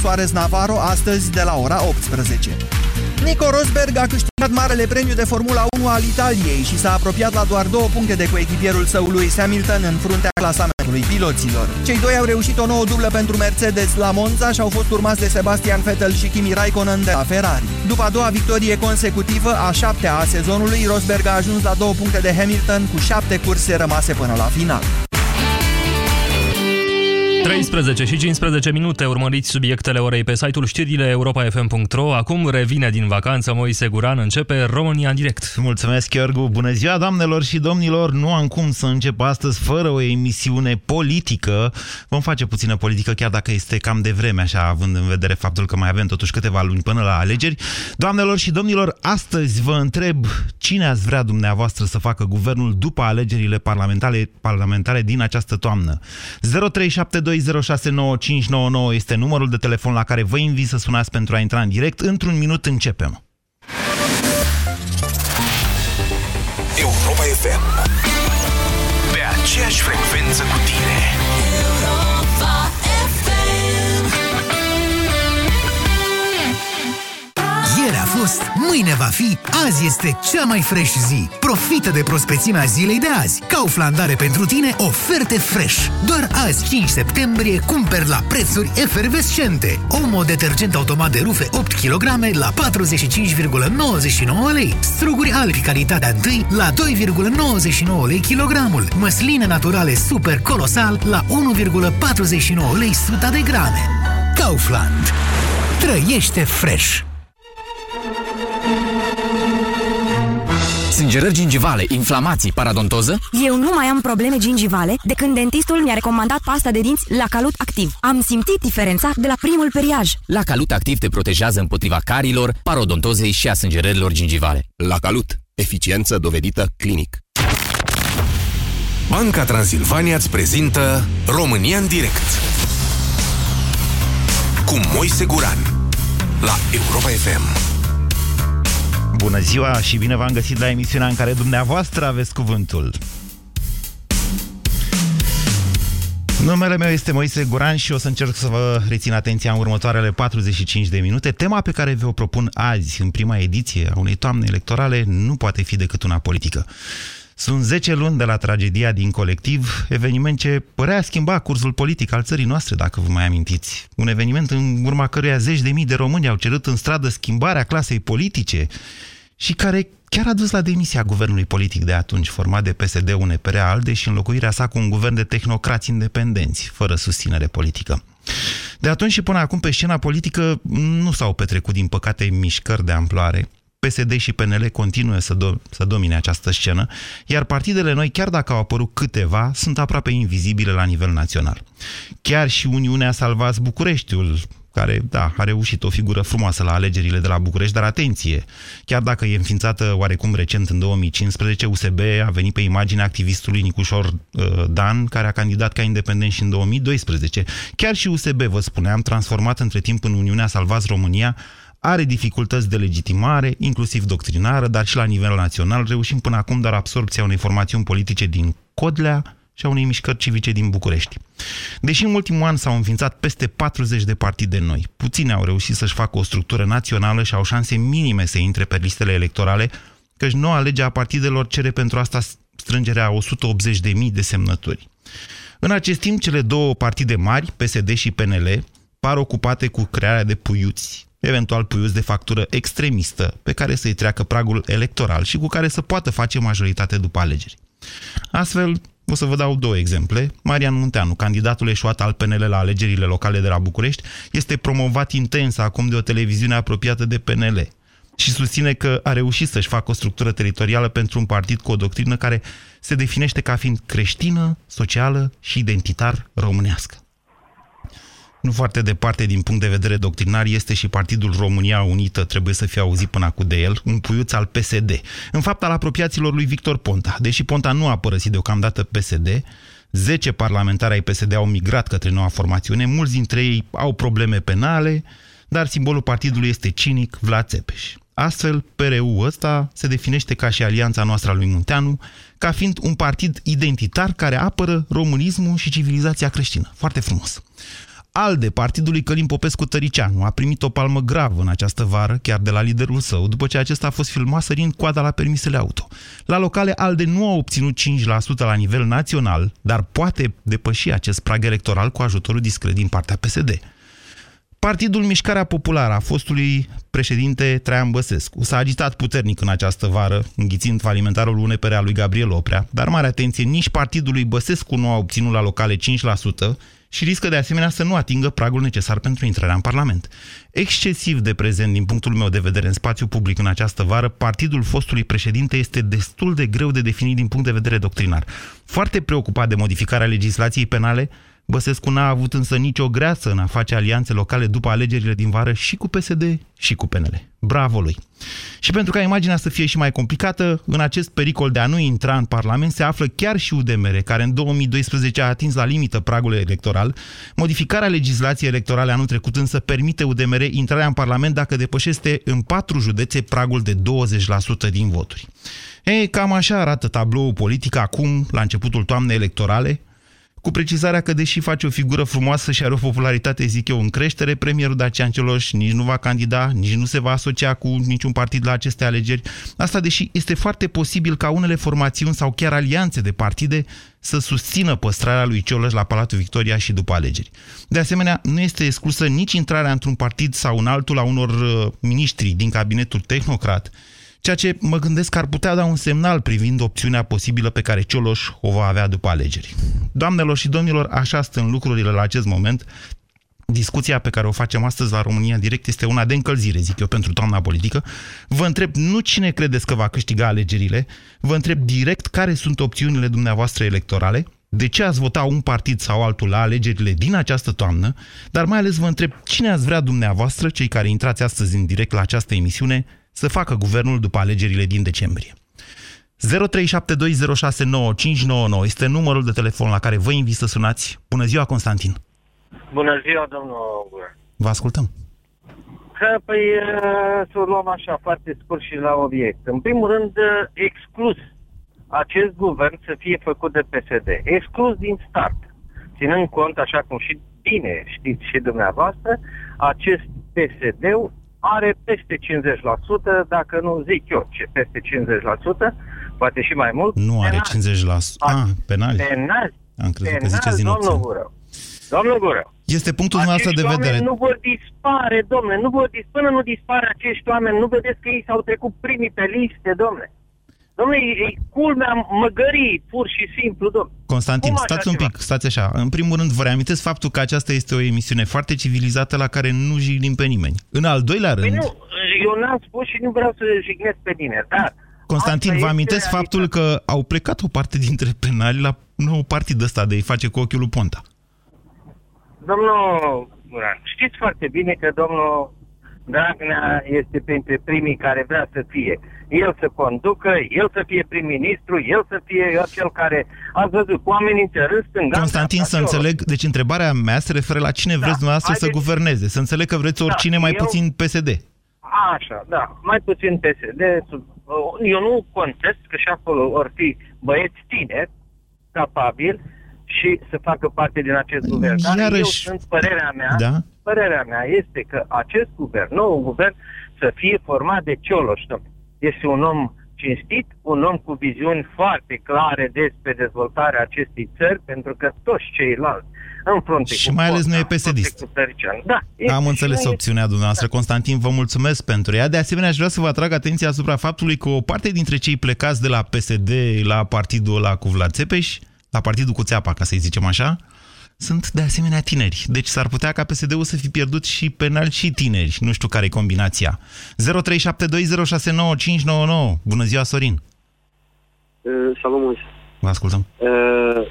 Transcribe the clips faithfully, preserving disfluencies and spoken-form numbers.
Soares Navarro astăzi de la ora optsprezece. Nico Rosberg a câștigat Marele Premiu de Formula unu al Italiei și s-a apropiat la doar două puncte de coechipierul său lui Hamilton în fruntea clasamentului piloților. Cei doi au reușit o nouă dublă pentru Mercedes la Monza și au fost urmați de Sebastian Vettel și Kimi Raikkonen de la Ferrari. După a doua victorie consecutivă, a șaptea a sezonului, Rosberg a ajuns la două puncte de Hamilton cu șapte curse rămase până la final. treisprezece și cincisprezece minute, urmăriți subiectele orei pe site-ul știrile europa f m punct r o. Acum revine din vacanță Moise Guran, începe România în direct. Mulțumesc, Iorgu! Bună ziua, doamnelor și domnilor! Nu am cum să încep astăzi fără o emisiune politică. Vom face puțină politică, chiar dacă este cam de vreme, așa, având în vedere faptul că mai avem totuși câteva luni până la alegeri. Doamnelor și domnilor, astăzi vă întreb cine ați vrea dumneavoastră să facă guvernul după alegerile parlamentare, parlamentare din această toamnă. zero trei șapte doi zero șase nouă cinci nouă nouă este numărul de telefon la care vă invit să sunați pentru a intra în direct. Într-un minut începem. Europa F M. Pe aceeași frecvență cu tine. Europa F M. Ieri a fost, mâine va fi, azi este cea mai fresh zi. Profită de prospețimea zilei de azi. Kaufland are pentru tine oferte fresh. Doar azi, cinci septembrie, cumperi la prețuri efervescente. Omo detergent automat de rufe opt kilograme la patruzeci și cinci virgulă nouăzeci și nouă lei. Struguri albi calitatea întâi la doi virgulă nouăzeci și nouă lei kilogramul. Măsline naturale super colosal la unu virgulă patruzeci și nouă lei suta de grame. Kaufland. Trăiește fresh. Sângerări gingivale, inflamații, parodontoză? Eu nu mai am probleme gingivale de când dentistul mi-a recomandat pasta de dinți Lacalut Activ. Am simțit diferența de la primul periaj. Lacalut Activ te protejează împotriva carilor, parodontozei și a sângerărilor gingivale. Lacalut. Eficiență dovedită clinic. Banca Transilvania îți prezintă România în direct. Cu Moise Guran. La Europa F M. Bună ziua și bine v-am găsit la emisiunea în care dumneavoastră aveți cuvântul. Numele meu este Moise Guran și o să încerc să vă rețin atenția în următoarele patruzeci și cinci de minute. Tema pe care vă o propun azi, în prima ediție a unei toamne electorale, nu poate fi decât una politică. Sunt zece luni de la tragedia din Colectiv, eveniment ce părea schimba cursul politic al țării noastre, dacă vă mai amintiți. Un eveniment în urma căruia zeci de mii de români au cerut în stradă schimbarea clasei politice și care chiar a dus la demisia guvernului politic de atunci, format de P S D, U D M R, ALDE și înlocuirea sa cu un guvern de tehnocrați independenți, fără susținere politică. De atunci și până acum pe scena politică nu s-au petrecut, din păcate, mișcări de amploare. P S D și P N L continuă să, do să domine această scenă, iar partidele noi, chiar dacă au apărut câteva, sunt aproape invizibile la nivel național. Chiar și Uniunea Salvați Bucureștiul, care, da, a reușit o figură frumoasă la alegerile de la București, dar atenție! Chiar dacă e înființată oarecum recent, în două mii cincisprezece, U S B a venit pe imaginea activistului Nicușor Dan, care a candidat ca independent și în două mii doisprezece. Chiar și U S B, vă spuneam, transformat între timp în Uniunea Salvați România, are dificultăți de legitimare, inclusiv doctrinară, dar și la nivel național, reușim până acum doar absorbția unei formațiuni politice din Codlea și a unei mișcări civice din București. Deși în ultimul an s-au înființat peste patruzeci de partide noi, puține au reușit să-și facă o structură națională și au șanse minime să intre pe listele electorale, căci noua lege a partidelor cere pentru asta strângerea o sută optzeci de mii de semnături. În acest timp, cele două partide mari, P S D și P N L, par ocupate cu crearea de puiuți, eventual puiuți de factură extremistă, pe care să-i treacă pragul electoral și cu care să poată face majoritate după alegeri. Astfel, o să vă dau două exemple. Marian Munteanu, candidatul eșuat al P N L la alegerile locale de la București, este promovat intens acum de o televiziune apropiată de P N L și susține că a reușit să-și facă o structură teritorială pentru un partid cu o doctrină care se definește ca fiind creștină, socială și identitar românească. Nu foarte departe din punct de vedere doctrinar este și Partidul România Unită, trebuie să fie auzit până acum de el, un puiuț al P S D. În fapt, al apropiaților lui Victor Ponta. Deși Ponta nu a părăsit deocamdată P S D, zece parlamentari ai P S D au migrat către noua formațiune, mulți dintre ei au probleme penale, dar simbolul partidului este cinic, Vlad Țepeș. Astfel, P R U ăsta se definește, ca și alianța noastră a lui Munteanu, ca fiind un partid identitar care apără românismul și civilizația creștină. Foarte frumos! ALDE, partidului Călin Popescu-Tăricianu, a primit o palmă gravă în această vară, chiar de la liderul său, după ce acesta a fost filmat sărind coada la permisele auto. La locale, ALDE nu a obținut cinci la sută la nivel național, dar poate depăși acest prag electoral cu ajutorul discret din partea P S D. Partidul Mișcarea Populară a fostului președinte Traian Băsescu s-a agitat puternic în această vară, înghițind falimentarul U N P R a lui Gabriel Oprea, dar mare atenție, nici partidului Băsescu nu a obținut la locale cinci la sută și riscă de asemenea să nu atingă pragul necesar pentru intrarea în Parlament. Excesiv de prezent din punctul meu de vedere în spațiu public în această vară, partidul fostului președinte este destul de greu de definit din punct de vedere doctrinar. Foarte preocupat de modificarea legislației penale, Băsescu n-a avut însă nicio greață în a face alianțe locale după alegerile din vară și cu P S D și cu P N L. Bravo lui! Și pentru ca imaginea să fie și mai complicată, în acest pericol de a nu intra în Parlament se află chiar și U D M R, care în două mii doisprezece a atins la limită pragul electoral. Modificarea legislației electorale anul trecut însă permite U D M R intrarea în Parlament dacă depășește în patru județe pragul de douăzeci la sută din voturi. Ei, cam așa arată tabloul politic acum, la începutul toamnei electorale, cu precizarea că, deși face o figură frumoasă și are o popularitate, zic eu, în creștere, premierul Dacian Cioloș nici nu va candida, nici nu se va asocia cu niciun partid la aceste alegeri. Asta deși este foarte posibil ca unele formațiuni sau chiar alianțe de partide să susțină păstrarea lui Cioloș la Palatul Victoria și după alegeri. De asemenea, nu este exclusă nici intrarea într-un partid sau în altul a unor uh, miniștri din cabinetul tehnocrat, ceea ce mă gândesc că ar putea da un semnal privind opțiunea posibilă pe care Cioloș o va avea după alegeri. Doamnelor și domnilor, așa stând lucrurile la acest moment. Discuția pe care o facem astăzi la România Direct este una de încălzire, zic eu, pentru toamna politică. Vă întreb nu cine credeți că va câștiga alegerile, vă întreb direct care sunt opțiunile dumneavoastră electorale, de ce ați vota un partid sau altul la alegerile din această toamnă, dar mai ales vă întreb cine ați vrea dumneavoastră, cei care intrați astăzi în direct la această emisiune, să facă guvernul după alegerile din decembrie. zero trei șapte doi zero șase nouă cinci nouă nouă este numărul de telefon la care vă invit să sunați. Bună ziua, Constantin! Bună ziua, domnul Guran! Vă ascultăm! Că, păi, să o luăm așa, foarte scurt și la obiect. În primul rând, exclus acest guvern să fie făcut de P S D. Exclus din start. Ținând cont, așa cum și bine știți și dumneavoastră, acest P S D-ul are peste cincizeci la sută, dacă nu zic eu ce peste cincizeci la sută, poate și mai mult. Nu penal. Are cincizeci la sută. A, ah, penal. Penal. Am crezut penal, că din domnul Gurău. Domnul Gurău. Este punctul nostru de vedere. Nu vor dispare, domnule, nu vor dispare, până nu dispare acești oameni, nu vedeți că ei s-au trecut primii pe liste, domnule. Domnule, e culmea măgării, pur și simplu, domnule. Constantin, Cum stați un pic, ceva? stați așa. În primul rând, vă reamintesc faptul că aceasta este o emisiune foarte civilizată la care nu jignim pe nimeni. În al doilea rând... Păi nu, eu n-am spus și nu vreau să jignesc pe nimeni, dar... Constantin, vă amintesc faptul că au plecat o parte dintre penali la nou partid ăsta de a-i face cu ochiul lui Ponta. Domnul Guran, știți foarte bine că domnul Dragnea este printre primii care vrea să fie. El să conducă, el să fie prim-ministru, el să fie cel care a văzut cu oamenii în țărâți în gata. Constantin, să înțeleg, deci întrebarea mea se referă la cine vreți da, dumneavoastră să guverneze. Să înțeleg că vreți oricine, da, mai eu... puțin P S D. Așa, da, mai puțin P S D. Eu nu contest că și acolo or fi băieți tineri, capabili și să facă parte din acest guvern. Dar Iarăși... eu sunt părerea mea, da? Părerea mea este că acest guvern, nou guvern, să fie format de Cioloș. Este un om cinstit, un om cu viziuni foarte clare despre dezvoltarea acestei țări, pentru că toți ceilalți în frunte și cu mai ales nu e P S D-ist. Da, am înțeles opțiunea dumneavoastră. Constantin, vă mulțumesc pentru ea. De asemenea, aș vrea să vă atrag atenția asupra faptului că o parte dintre cei plecați de la P S D la partidul ăla cu Vlad Țepeș, la partidul cu țeapa, ca să-i zicem așa, sunt de asemenea tineri. Deci s-ar putea ca P S D-ul să fi pierdut și penal și tineri. Nu știu care e combinația. zero trei șapte doi zero șase nouă cinci nouă nouă. Bună ziua, Sorin! Uh, salut, Moise! Vă ascultăm! Uh,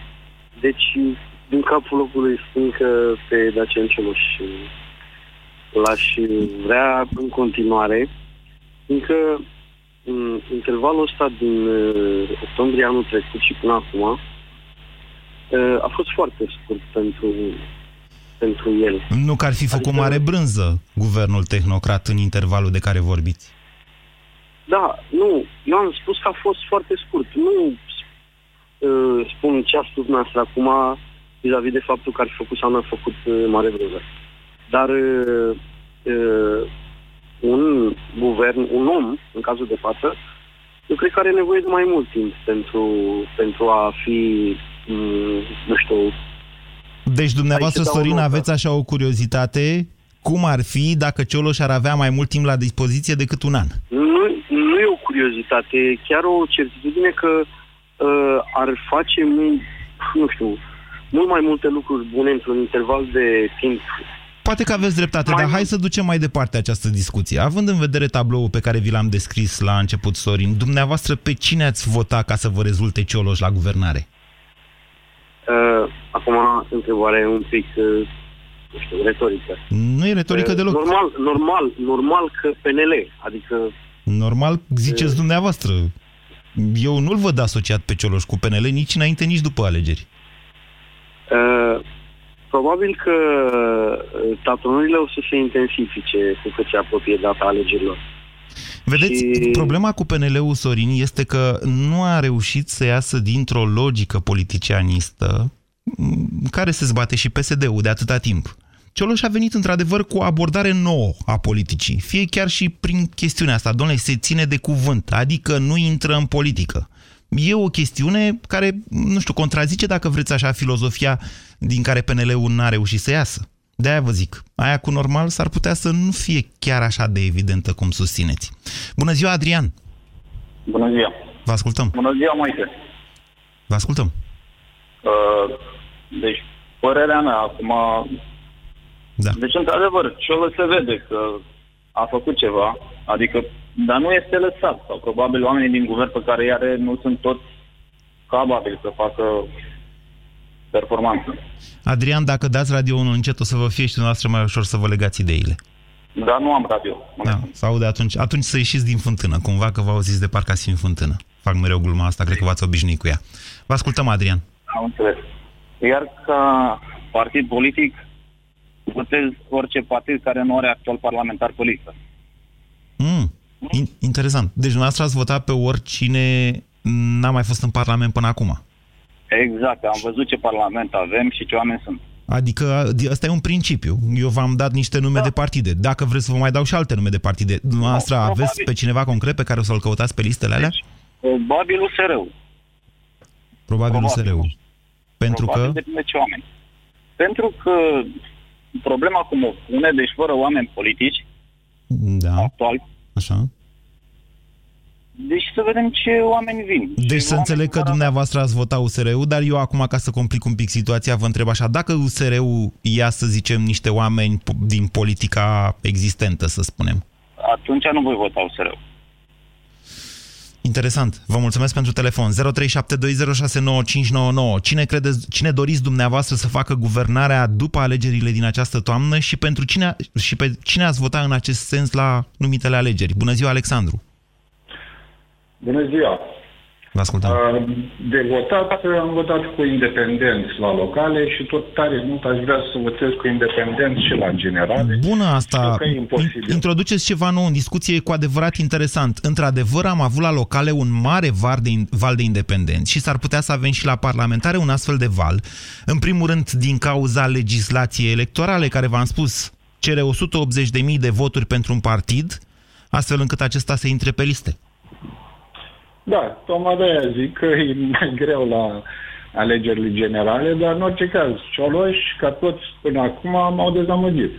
deci, din capul locului spun că pe Dacian Cioloș l-aș vrea în continuare, încă în intervalul ăsta din uh, octombrie anul trecut și până acum a fost foarte scurt pentru, pentru el. Nu că ar fi făcut adică... mare brânză guvernul tehnocrat în intervalul de care vorbiți. Da, nu, eu am spus că a fost foarte scurt. Nu uh, spun ce a spus noastră acum, vis-a-vis de faptul că ar fi făcut sau nu a făcut mare brăzări. Dar uh, un guvern, un om, în cazul de față, eu cred că are nevoie de mai mult timp pentru, pentru a fi, um, nu știu... Deci dumneavoastră, Sorin, aveți așa o curiozitate... Cum ar fi dacă Cioloș ar avea mai mult timp la dispoziție decât un an? Nu, nu e o curiozitate, chiar o certitudine că uh, ar face mult, nu știu, mult mai multe lucruri bune într-un interval de timp. Poate că aveți dreptate, mai dar hai să ducem mai departe această discuție. Având în vedere tabloul pe care vi l-am descris la început, Sorin, dumneavoastră pe cine ați vota ca să vă rezulte Cioloș la guvernare? Uh, acum, întrebare un pic... Uh... Nu știu, retorică. Nu e retorică e, deloc. Normal, normal, normal că P N L, adică... Normal, ziceți e... dumneavoastră. Eu nu-l văd asociat pe Cioloș cu P N L nici înainte, nici după alegeri. E, probabil că tatonurile o să se intensifice cu cât se apropie data alegerilor. Vedeți, și... problema cu P N L-ul, Sorin, este că nu a reușit să iasă dintr-o logică politicianistă care se zbate și P S D-ul de atâta timp. Cioloș a venit într-adevăr cu o abordare nouă a politicii, fie chiar și prin chestiunea asta. Dom'le, se ține de cuvânt, adică nu intră în politică. E o chestiune care, nu știu, contrazice, dacă vreți așa, filozofia din care P N L-ul n-a reușit să iasă. De-aia vă zic, aia cu normal s-ar putea să nu fie chiar așa de evidentă cum susțineți. Bună ziua, Adrian! Bună ziua! Vă ascultăm! Bună ziua, Moise! Vă ascultăm! Uh... Deci, părerea mea, acum... Da. Deci, într-adevăr, Cioloș se vede că a făcut ceva, adică, dar nu este lăsat. Sau probabil oamenii din guvern pe care îi are nu sunt toți capabili să facă performanță. Adrian, dacă dați radio-ul încet, o să vă fie și dumneavoastră mai ușor să vă legați ideile. Dar nu am radio. Da, sau de atunci, atunci să ieșiți din fântână, cumva că v-au zis de parcă ați fi în fântână. Fac mereu gluma asta, cred că v-ați obișnuit cu ea. Vă ascultăm, Adrian. Am înțeles. Iar ca partid politic votez orice partid care nu are actual parlamentar pe listă. Mm, in- interesant. Deci dumneavoastră ați votat pe oricine n-a mai fost în parlament până acum. Exact. Am văzut ce parlament avem și ce oameni sunt. Adică ăsta e un principiu. Eu v-am dat niște nume da. de partide. Dacă vreți să vă mai dau și alte nume de partide. Dumneavoastră no, aveți probabil pe cineva concret pe care o să-l căutați pe listele alea? Deci, probabil U S R-ul. Probabil U S R-ul. Pentru că... Pentru că problema cum o pune, deci fără oameni politici, da, actual, așa. Deci să vedem ce oameni vin. Deci să înțeleg că dumneavoastră ați votat U S R-ul, dar eu acum, ca să complic un pic situația, vă întreb așa, dacă U S R-ul ia, să zicem, niște oameni din politica existentă, să spunem. Atunci nu voi vota U S R-ul. Interesant. Vă mulțumesc pentru telefon. zero trei șapte doi zero șase nouă cinci nouă nouă. Cine credeți, cine doriți dumneavoastră să facă guvernarea după alegerile din această toamnă și pentru cine și pe cine ați vota în acest sens la numitele alegeri? Bună ziua, Alexandru. Bună ziua. Vă ascultăm. De votat am votat cu independenți la locale și tot tare mult aș vrea să votez cu independenți și la generale. Bună asta! Introduceți ceva nou în discuție cu adevărat interesant. Într-adevăr am avut la locale un mare val de independenți și s-ar putea să avem și la parlamentare un astfel de val. În primul rând din cauza legislației electorale care, v-am spus, cere o sută optzeci de mii de voturi pentru un partid, astfel încât acesta să intre pe liste. Da, tocmai de-aia zic că e mai greu la alegerile generale, dar în orice caz, Cioloș, ca toți până acum, m-au dezamăgit.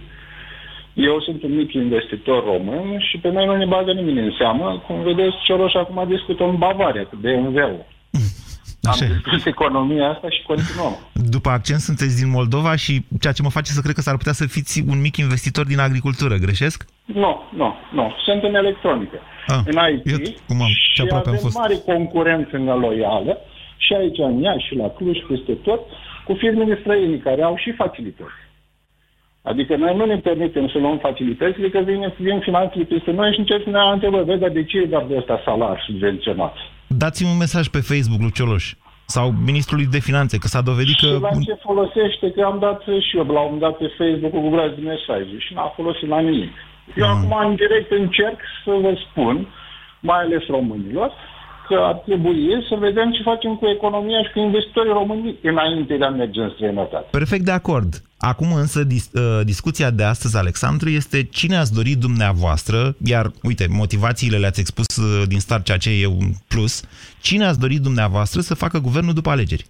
Eu sunt un mic investitor român și pe noi nu ne bagă nimeni în seamă. Cum vedeți, Cioloș acum discută în Bavaria, cu B M W-ul. Am discutat economia asta și continuăm. După accent, sunteți din Moldova și ceea ce mă face să cred că s-ar putea să fiți un mic investitor din agricultură, greșesc? Nu, nu, nu. Sunt în electronică. A, în I T iot, cum am, și avem am fost. mare concurență neloială și aici în Iași și la Cluj, peste tot, cu firmele străine care au și facilități. Adică noi nu ne permitem să luăm facilitățile că vin, vin finanțele peste noi și încep să ne întrebăm, vezi, dar de ce e doar de ăsta salar subvenționat? Dați-mi un mesaj pe Facebook lui Cioloș sau Ministrului de Finanțe, că s-a dovedit că... Și la ce folosește, că am dat și eu la un dat pe Facebook cu braț de mesaje și n-a folosit la nimic. Eu mm. acum în direct încerc să vă spun, mai ales românilor, că ar trebui să vedem ce facem cu economia și cu investitorii români înainte de a merge în străinătate. Perfect de acord. Acum însă dis- discuția de astăzi, Alexandru, este cine ați dorit dumneavoastră, iar uite, motivațiile le-ați expus din start, ceea ce e un plus, cine ați dorit dumneavoastră să facă guvernul după alegeri?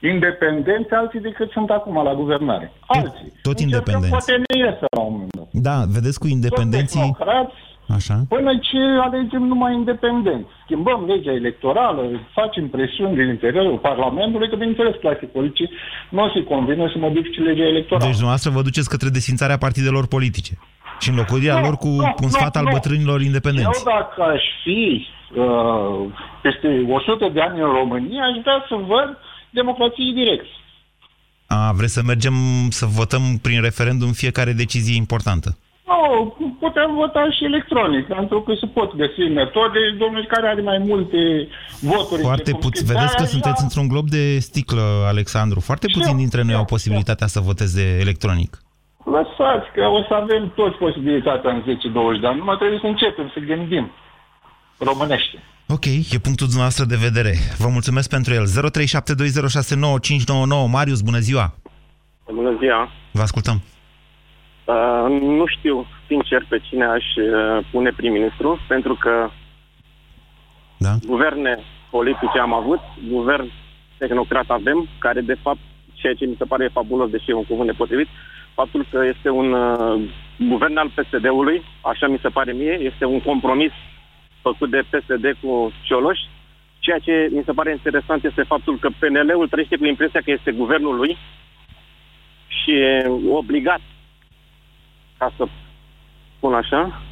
Independenți alții decât sunt acum la guvernare. Alții. Tot independenți. Poate ne iese la un moment dat. Da, vedeți cu independenții... Așa. Până ce alegem numai independenți. Schimbăm legea electorală, facem presiuni din interiorul Parlamentului, că bineînțeles clasii politici nu se convine să modifice legea electorală. Deci dumneavoastră vă duceți către desfințarea partidelor politice și înlocuirea no, lor cu no, un sfat no, al no. bătrânilor independenți. Eu dacă aș fi uh, peste o sută de ani în România, aș vrea să văd democrație direct. A, vreți să mergem să votăm prin referendum fiecare decizie importantă? Nu, putem vota și electronic, pentru că se pot găsi metode, domnul care are mai multe voturi. Foarte puțin. Vedeți că sunteți la... într-un glob de sticlă, Alexandru. Foarte și puțin dintre noi da, au posibilitatea da. să voteze electronic. Lăsați că o să avem toți posibilitatea în zece douăzeci de ani, numai trebuie să începem să gândim românește. Ok, e punctul dumneavoastră de vedere. Vă mulțumesc pentru el. zero trei șapte doi zero șase nouă cinci nouă nouă. Marius, bună ziua! Bună ziua! Vă ascultăm! Uh, nu știu, sincer, pe cine aș uh, pune prim-ministru, pentru că da. guverne politice am avut, guvern tehnocrat avem, care de fapt, ceea ce mi se pare fabulos, deși e un cuvânt nepotrivit, faptul că este un uh, guvern al P S D-ului, așa mi se pare mie, este un compromis făcut de P S D cu Cioloș. Ceea ce mi se pare interesant este faptul că P N L-ul trăiește cu impresia că este guvernul lui și e obligat, ca să spun așa,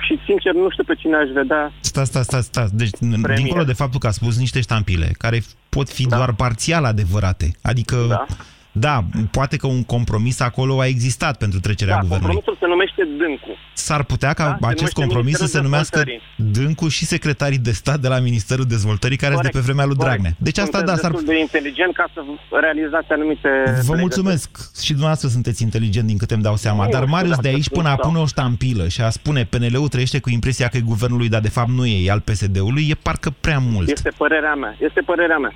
și sincer nu știu pe cine aș vedea. Stați, stați, stați, stați. Deci, premier. Dincolo de faptul că a spus niște ștampile, care pot fi da. doar parțial adevărate, adică, da. da, poate că un compromis acolo a existat pentru trecerea da, guvernului. Compromisul se numește Dâncu. S-ar putea ca da, acest compromis să se numească Dâncu și secretarii de stat de la Ministerul Dezvoltării, care sunt de pe vremea lui Dragnea. Deci asta, sunteți da, s-ar putea... de inteligent ca să realizați anumite... Vă mulțumesc! De... Și dumneavoastră sunteți inteligent din câte îmi dau seama, nu, dar Marius de aici până a pune o ștampilă și a spune P N L-ul trăiește cu impresia că e guvernul lui, dar de fapt nu e, e al P S D-ului, e parcă prea mult. Este părerea mea, este părerea mea.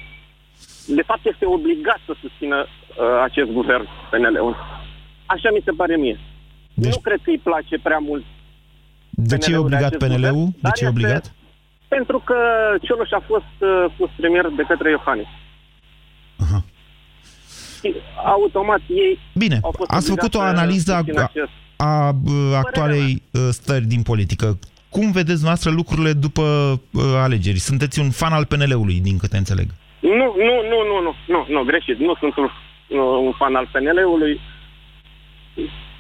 De fapt este obligat să susțină uh, acest guvern P N L-ul. Așa mi se pare mie. Deci... Nu cred că îi place prea mult. De ce e obligat P N L-ul? De ce e obligat? Pentru că Cioloș a fost uh, pus premier de către Iohannis. Aha. Și automat ei Bine, au fost ați făcut o analiză a, a actualei stări din politică. Cum vedeți noastră lucrurile după uh, alegeri? Sunteți un fan al P N L-ului, din câte înțeleg. Nu, nu, nu, nu, nu, nu, nu, greșit. Nu sunt un, un fan al P N L-ului.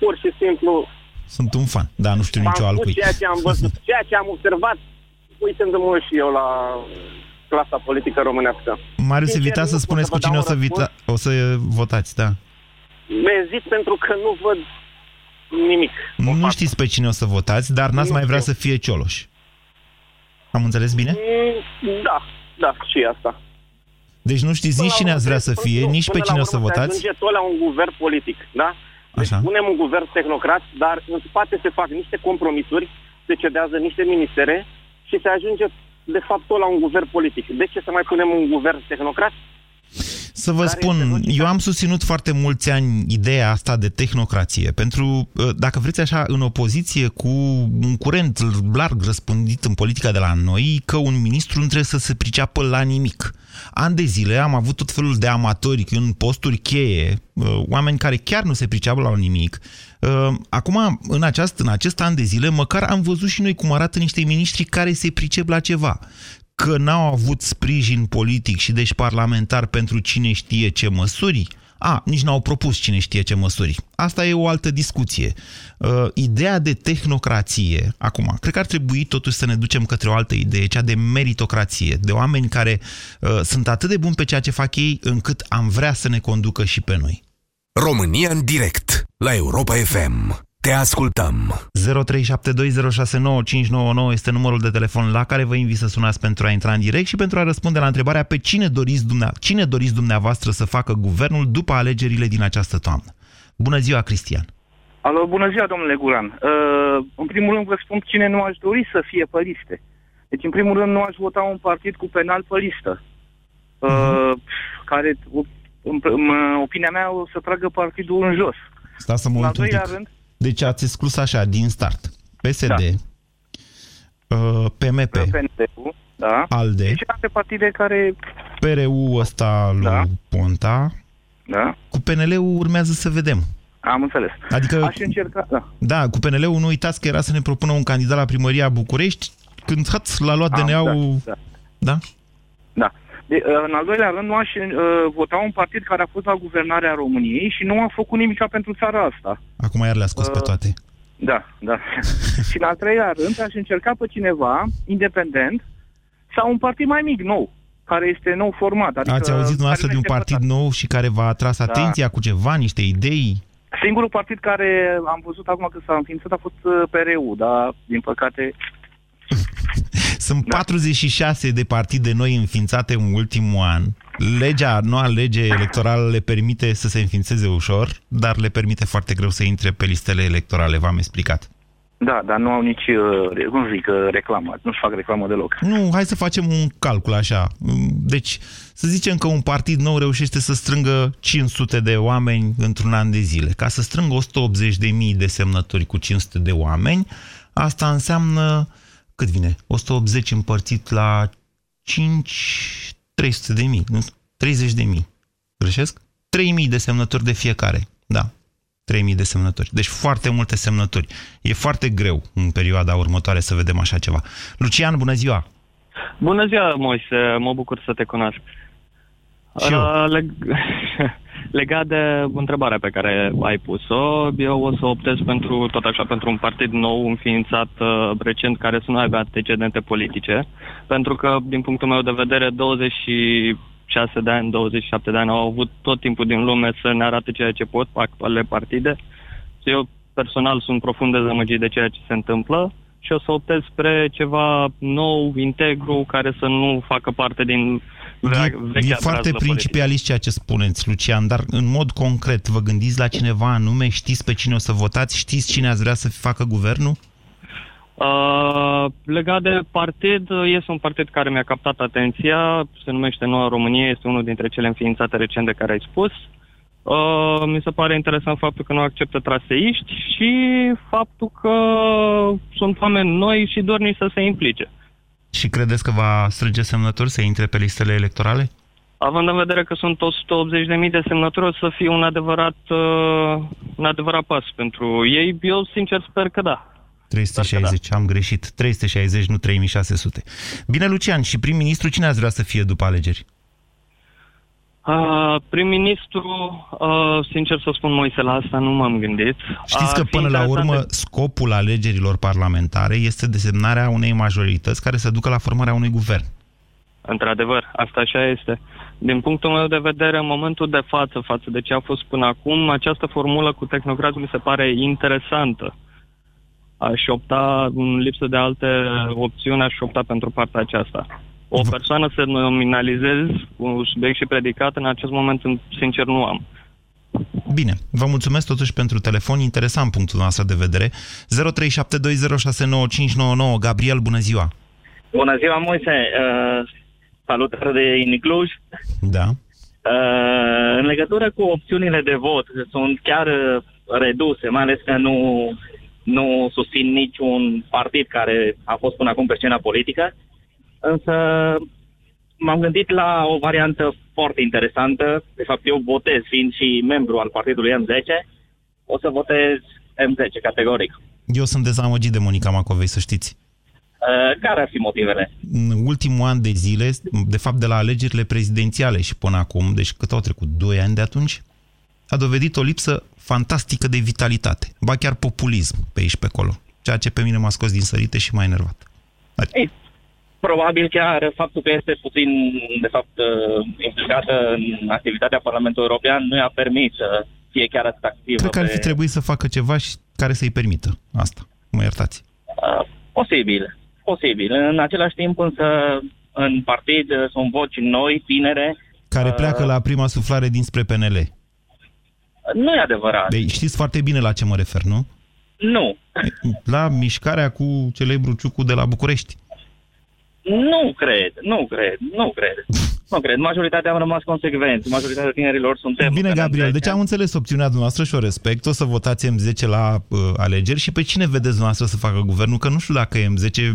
Pur și simplu... Sunt un fan, dar nu știu nicio al cui. Ceea ce am văzut, ceea ce am observat, uitându-mă și eu la clasa politică românească. Marius, evita să spuneți cu cine o să, vita, o să votați, da. Ezit pentru că nu văd nimic. Nu, nu știți pe cine o să votați, dar n-ați nu mai vrea eu. să fie Cioloș. Am înțeles bine? Da, da, și asta. Deci nu știți până nici cine ați vrea să fie, nu, nici pe cine o să votați? Ajunge tot la un guvern politic, da? Deci Așa. punem un guvern tehnocrat, dar în spate se fac niște compromisuri, se cedează niște ministere și se ajunge de fapt tot la un guvern politic. De ce să mai punem un guvern tehnocrat? Să vă spun, eu am susținut foarte mulți ani ideea asta de tehnocrație, pentru, dacă vreți așa, în opoziție cu un curent larg răspândit în politica de la noi, că un ministru nu trebuie să se priceapă la nimic. Ani de zile am avut tot felul de amatori în posturi cheie, oameni care chiar nu se priceapă la nimic. Acum, în, aceast, în acest an de zile, măcar am văzut și noi cum arată niște miniștri care se pricep la ceva. Că n-au avut sprijin politic și deci parlamentar pentru cine știe ce măsuri? A, nici n-au propus cine știe ce măsuri. Asta e o altă discuție. Uh, ideea de tehnocrație, acum, cred că ar trebui totuși să ne ducem către o altă idee, cea de meritocrație, de oameni care uh, sunt atât de buni pe ceea ce fac ei, încât am vrea să ne conducă și pe noi. România în direct, la Europa F M. Te ascultăm! zero trei șapte doi zero șase nouă cinci nouă nouă este numărul de telefon la care vă invit să sunați pentru a intra în direct și pentru a răspunde la întrebarea pe cine doriți, dumneavoastră, cine doriți dumneavoastră să facă guvernul după alegerile din această toamnă. Bună ziua, Cristian! Alo, bună ziua, domnule Guran! Uh, în primul rând vă spun cine nu aș dori să fie pe liste. Deci, în primul rând, nu aș vota un partid cu penal pe listă, uh-huh. care, în, în opinia mea, o să tragă partidul în jos. Stai să mă uit un pic. Rând... Deci ați exclus așa, din start, P S D, da. uh, P M P, P N L, da. ALDE, deci alte partide care... P R U ăsta lui da. Ponta, da. Cu P N L-ul urmează să vedem. Am înțeles. Adică, aș încerca, da. Da, cu P N L-ul nu uitați că era să ne propună un candidat la primăria București, când haț, l-a luat D N A-ul... Da? Da. Da. De, în al doilea rând, nu aș uh, vota un partid care a fost la guvernarea României și nu a făcut nimica pentru țara asta. Acum iar le-a scos uh, pe toate. Da, da. Și în al treilea rând, aș încerca pe cineva independent sau un partid mai mic, nou, care este nou format. Adică, ați auzit dumneavoastră de un partid pătat. nou și care v-a atras da. atenția cu ceva, niște idei? Singurul partid care am văzut acum că s-a înființat a fost P R U, dar din păcate... Sunt da. patruzeci și șase de partide noi înființate în ultimul an. Legea, noua lege electorală le permite să se înființeze ușor, dar le permite foarte greu să intre pe listele electorale, v-am explicat. Da, dar nu au nici, cum zic, reclamă, nu-și fac reclamă deloc. Nu, hai să facem un calcul așa. Deci, să zicem că un partid nou reușește să strângă cinci sute de oameni într-un an de zile. Ca să strângă o sută optzeci de mii de semnături cu cinci sute de oameni, asta înseamnă... Cât vine? o sută optzeci împărțit la cinci, trei sute de mii, nu? treizeci de mii. Greșesc? trei mii de semnături de fiecare. Da, trei mii de semnături. Deci foarte multe semnături. E foarte greu în perioada următoare să vedem așa ceva. Lucian, bună ziua! Bună ziua, Moise! Mă bucur să te cunosc. Și eu. Leg- legat de întrebarea pe care ai pus-o, eu o să optez pentru, tot așa, pentru un partid nou înființat uh, recent care să nu aibă antecedente politice, pentru că, din punctul meu de vedere, douăzeci și șase de ani, douăzeci și șapte de ani au avut tot timpul din lume să ne arate ceea ce pot actualele partide. Eu, personal, sunt profund dezamăgit de ceea ce se întâmplă și o să optez spre ceva nou, integru, care să nu facă parte din... E, e foarte principialist ceea ce spuneți, Lucian, dar în mod concret vă gândiți la cineva anume? Știți pe cine o să votați? Știți cine ați vrea să facă guvernul? Uh, legat de partid, este un partid care mi-a captat atenția, se numește Noua România, este unul dintre cele înființate recent de care ai spus. Uh, mi se pare interesant faptul că nu acceptă traseiști și faptul că sunt oameni noi și dornici să se implice. Și credeți că va strânge semnături să intre pe listele electorale? Având în vedere că sunt o sută optzeci de mii de semnături, o să fie un adevărat, uh, un adevărat pas pentru ei. Eu, sincer, sper că da. trei sute șaizeci, da. Am greșit. trei sute șaizeci, nu trei mii șase sute. Bine, Lucian, și prim-ministru, cine ați vrea să fie după alegeri? Uh, prim-ministru, uh, sincer să spun, Moise, la asta nu m-am gândit. Știți că până la urmă de... scopul alegerilor parlamentare este desemnarea unei majorități care să ducă la formarea unui guvern. Într-adevăr, asta așa este. Din punctul meu de vedere, în momentul de față, față de ce a fost până acum, această formulă cu tehnocrați mi se pare interesantă. Aș opta, în lipsă de alte opțiuni, aș opta pentru partea aceasta. O persoană să nominalizez un subiect și predicat, în acest moment, sincer, nu am. Bine, vă mulțumesc totuși pentru telefon, interesant punctul noastră de vedere. zero trei șapte doi zero șase nouă cinci nouă nouă, Gabriel, bună ziua! Bună ziua, Moise! Uh, salutare de Nicluj! Da. Uh, în legătură cu opțiunile de vot, sunt chiar reduse, mai ales că nu, nu susțin niciun partid care a fost până acum pe scena politică. Însă m-am gândit la o variantă foarte interesantă. De fapt, eu votez, fiind și membru al partidului M zece, o să votez M zece, categoric. Eu sunt dezamăgit de Monica Macovei, să știți. Uh, care ar fi motivele? În ultimul an de zile, de fapt de la alegerile prezidențiale și până acum, deci cât au trecut, doi ani de atunci, a dovedit o lipsă fantastică de vitalitate. Ba chiar populism pe aici pe acolo. Ceea ce pe mine m-a scos din sărite și m-a enervat. Hai. Ei. Probabil chiar faptul că este puțin, de fapt, implicată în activitatea Parlamentului European nu i-a permis să fie chiar atât activă. Cred că ar fi pe... trebuit să facă ceva și care să-i permită asta. Mă iertați. Posibil, posibil. În același timp, însă, în partid sunt voci noi, tinere... Care pleacă la prima suflare dinspre P N L. Nu e adevărat. Deci știți foarte bine la ce mă refer, nu? Nu. La mișcarea cu celebrul Ciucu de la București. Nu cred, nu cred, nu cred. Nu cred. Majoritatea am rămas consecvenți. Majoritatea tinerilor suntem... Bine, Gabriel, deci am înțeles opțiunea dumneavoastră și o respect. O să votați M zece la uh, alegeri și pe cine vedeți dumneavoastră să facă guvernul? Că nu știu dacă M zece...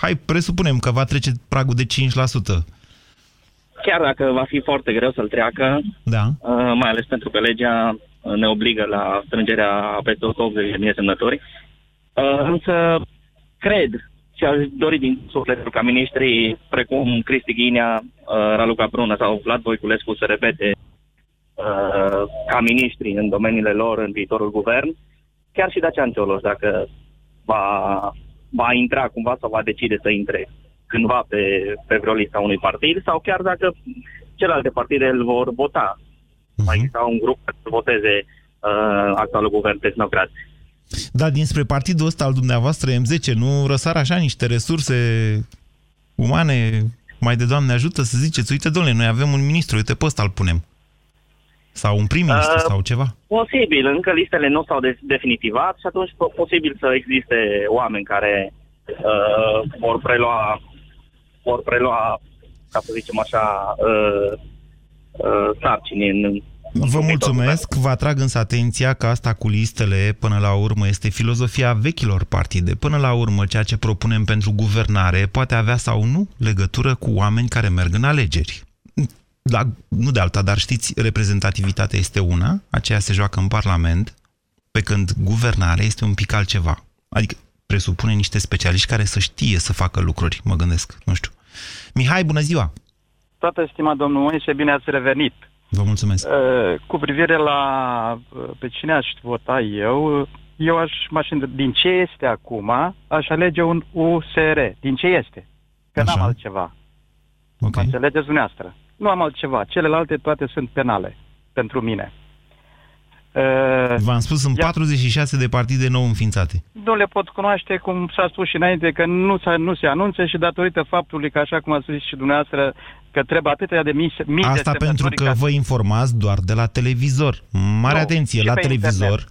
Hai, presupunem că va trece pragul de cinci la sută. Chiar dacă va fi foarte greu să-l treacă, da. uh, mai ales pentru că legea ne obligă la strângerea peste o sută optzeci de mii semnători, uh, însă cred... și aș dori din sufletul ca miniștrii precum Cristi Ghinea, Raluca Caprună sau Vlad Voiculescu să repete ca miniștri în domeniile lor în viitorul guvern, chiar și Dacian Cioloș, dacă va, va intra cumva sau va decide să intre cândva pe, pe vreo lista unui partid, sau chiar dacă celelalte partide îl vor vota, mai uh-huh. sau un grup care să voteze uh, actualul guvern tehnocrat. Dar dinspre partidul ăsta al dumneavoastră M zece nu răsar așa niște resurse umane mai de Doamne ajută să ziceți, uite domnule, noi avem un ministru, uite pe ăsta îl punem. Sau un prim-ministru uh, sau ceva. Posibil, încă listele nu s-au de- definitivat și atunci posibil să existe oameni care uh, vor prelua, vor prelua, ca să zicem așa, uh, uh, sarcini în... Vă mulțumesc, vă atrag însă atenția că asta cu listele, până la urmă, este filozofia vechilor partide. Până la urmă, ceea ce propunem pentru guvernare poate avea sau nu legătură cu oameni care merg în alegeri. La, nu de alta, dar știți, reprezentativitatea este una, aceea se joacă în Parlament, pe când guvernarea este un pic altceva. Adică presupune niște specialiști care să știe să facă lucruri, mă gândesc, nu știu. Mihai, bună ziua! Toată stima, domnul Moise, bine ați revenit! Vă mulțumesc. Cu privire la pe cine aș vota eu, eu aș, m-aș, din ce este acum, aș alege un U S R. Din ce este? Că n-am altceva. Okay. Mă înțelegeți dumneavoastră. Nu am altceva. Celelalte toate sunt penale pentru mine. V-am spus, sunt Ia... patruzeci și șase de partide nou înființate. Nu le pot cunoaște, cum s-a spus și înainte, că nu, nu se anunță și datorită faptului că, așa cum a spus și dumneavoastră, că trebuie atâtea de mii, mii Asta de pentru că vă informați doar de la televizor. Mare nu, atenție, la televizor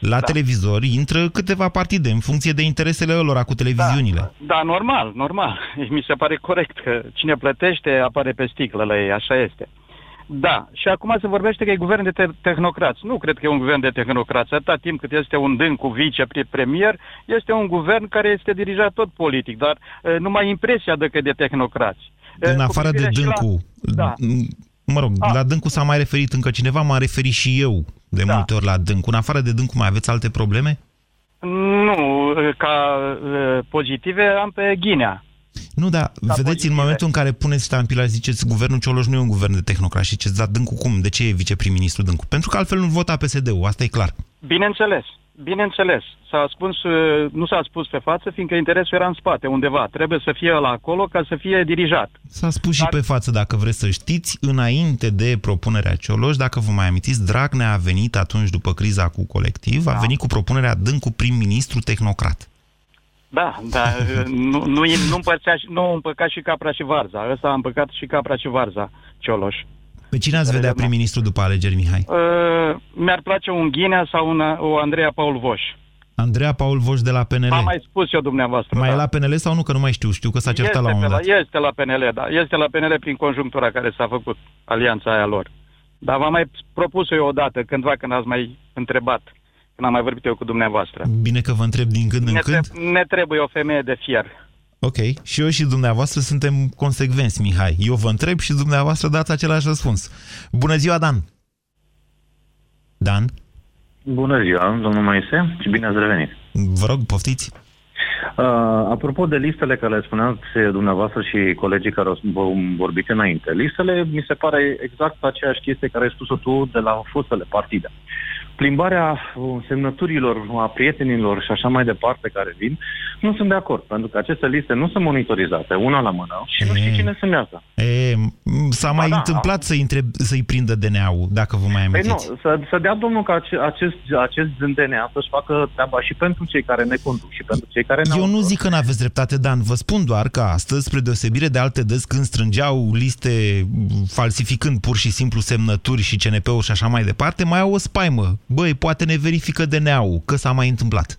la da. televizor intră câteva partide în funcție de interesele lor cu televiziunile. Da, da, normal, normal. Mi se pare corect că cine plătește apare pe sticlă la ei, așa este. Da, și acum se vorbește că e guvern de te- tehnocrați. Nu cred că e un guvern de tehnocrați. Atâta timp cât este un Dâncu vicepremier, este un guvern care este dirijat tot politic, dar e, numai impresia de că e de tehnocrați. În afară de Dâncu, la... da. mă rog, A. la Dâncu s-a mai referit încă cineva, m-a referit și eu de da. multe ori la Dâncu. În afară de Dâncu mai aveți alte probleme? Nu, ca pozitive am pe Ghinea. Nu, dar da, vedeți, pozitive. În momentul în care puneți ștampila și ziceți guvernul Cioloș nu e un guvern de tehnocrați, și ziceți, dar Dâncu cum? De ce e viceprim-ministru Dâncu? Pentru că altfel nu vota P S D-ul, asta e clar. Bineînțeles, bineînțeles. S-a spus, nu s-a spus pe față, fiindcă interesul era în spate, undeva. Trebuie să fie ăla acolo ca să fie dirijat. S-a spus dar... și pe față, dacă vreți să știți, înainte de propunerea Cioloș, dacă vă mai amintiți, Dragnea a venit atunci după criza cu Colectiv, da. a venit cu propunerea Dâncu prim-ministru tehnocrat. Da, dar nu, nu, nu, împărțea, nu împăca și capra și varza. Ăsta a împăcat și capra și varza, Cioloș. Pe cine ați vedea prim-ministru după alegeri, Mihai? Uh, mi-ar place un Ghinea sau una, o Andreea Paul Voș. Andreea Paul Voș de la P N L. Am mai spus eu dumneavoastră. Mai da. e la P N L sau nu? Că nu mai știu. Știu că s-a certat la un moment dat. Este la P N L, da. Este la P N L prin conjunctura care s-a făcut, alianța aia lor. Dar v-am mai propus eu odată, cândva când ați mai întrebat. Când am mai vorbit eu cu dumneavoastră. Bine că vă întreb din când ne în când. Treb- ne trebuie o femeie de fier. Ok. Și eu și dumneavoastră suntem consecvenți, Mihai. Eu vă întreb și dumneavoastră dați același răspuns. Bună ziua, Dan! Dan? Bună ziua, domnul Moise, și bine ați revenit. Vă rog, poftiți. Uh, apropo de listele care le spuneați dumneavoastră și colegii care au vorbit înainte, listele mi se pare exact aceeași chestie care ai spus-o tu de la fostele partide. Plimbarea semnăturilor, a prietenilor și așa mai departe care vin, nu sunt de acord, pentru că aceste liste nu sunt monitorizate, una la mână, și e, nu știi cine semnează. E, s-a mai ba, întâmplat da, să-i, întreb, să-i prindă D N A-ul, dacă vă mai amintiți. Nu, să, să dea domnul că acest, acest D N A să-și facă treaba și pentru cei care ne conduc și pentru cei care ne-au... Eu nu zic că n-aveți dreptate, Dan, vă spun doar că astăzi, spre deosebire de alte dăți când strângeau liste falsificând pur și simplu semnături și C N P-uri și așa mai departe, mai au o spaimă. Băi, poate ne verifică D N A-ul, că s-a mai întâmplat.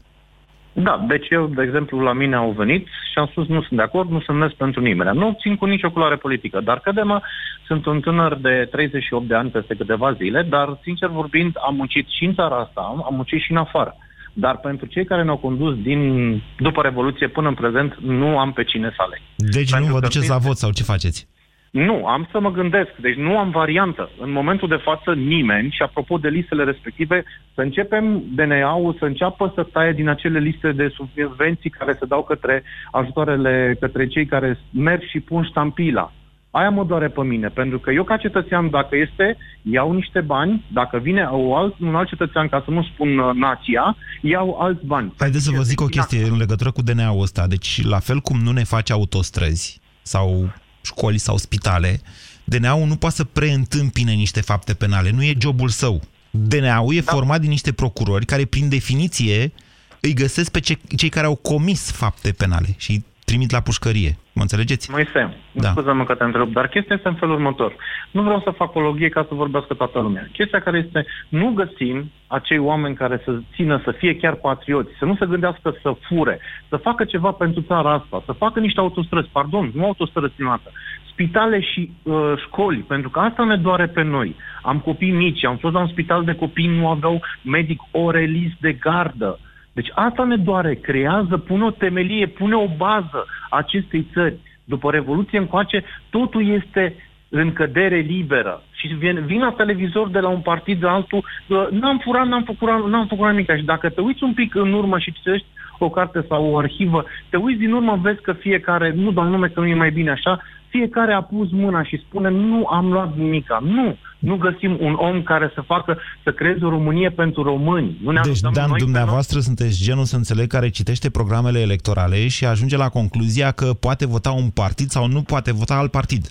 Da, deci eu, de exemplu, la mine au venit și am spus nu sunt de acord, nu sunt mers pentru nimeni. Nu țin cu nicio culoare politică, dar crede-mă, sunt un tânăr de treizeci și opt de ani peste câteva zile, dar, sincer vorbind, am muncit și în țara asta, am muncit și în afară. Dar pentru cei care ne-au condus din după Revoluție până în prezent, nu am pe cine să aleg. Deci pentru nu vă duceți la vot sau ce faceți? Nu, am să mă gândesc, deci nu am variantă. În momentul de față nimeni, și apropo de listele respective, să începem D N A-ul să înceapă să taie din acele liste de subvenții care se dau către ajutoarele, către cei care merg și pun ștampila. Aia mă doare pe mine, pentru că eu ca cetățean, dacă este, iau niște bani, dacă vine o alt, un alt cetățean, ca să nu spun nația, iau alți bani. Haideți să vă zic o chestie în legătură cu D N A-ul ăsta. Deci, la fel cum nu ne face autostrăzi sau școli sau spitale, D N A-ul nu poate să preîntâmpine niște fapte penale. Nu e jobul său. D N A-ul e da. format din niște procurori care, prin definiție, îi găsesc pe ce, cei care au comis fapte penale și trimit la pușcărie. Mă înțelegeți? Moise, da. Scuze-mă că te întreb, dar chestia este în felul următor. Nu vreau să fac apologie ca să vorbească toată lumea. Chestia care este, nu găsim acei oameni care să țină să fie chiar patrioți, să nu se gândească să fure, să facă ceva pentru țara asta, să facă niște autostrăzi, pardon, nu autostrăzi private, spitale și uh, școli, pentru că asta ne doare pe noi. Am copii mici, am fost la un spital de copii, nu aveau medic orelist de gardă. Deci asta ne doare, creează, pune o temelie, pune o bază acestei țări. După Revoluție încoace, totul este în cădere liberă. Și vin, vin la televizor de la un partid de altul, n-am furat, n-am făcut, n-am făcut nimic. Și dacă te uiți un pic în urmă și citești o carte sau o arhivă, te uiți din urmă, vezi că fiecare, nu dau nume că nu e mai bine așa, fiecare a pus mâna și spune nu am luat nimica. Nu, nu găsim un om care să facă, să creeze o Românie pentru români. Nu ne deci, Dan, dumneavoastră sunteți genul, să înțeleg, care citește programele electorale și ajunge la concluzia că poate vota un partid sau nu poate vota alt partid.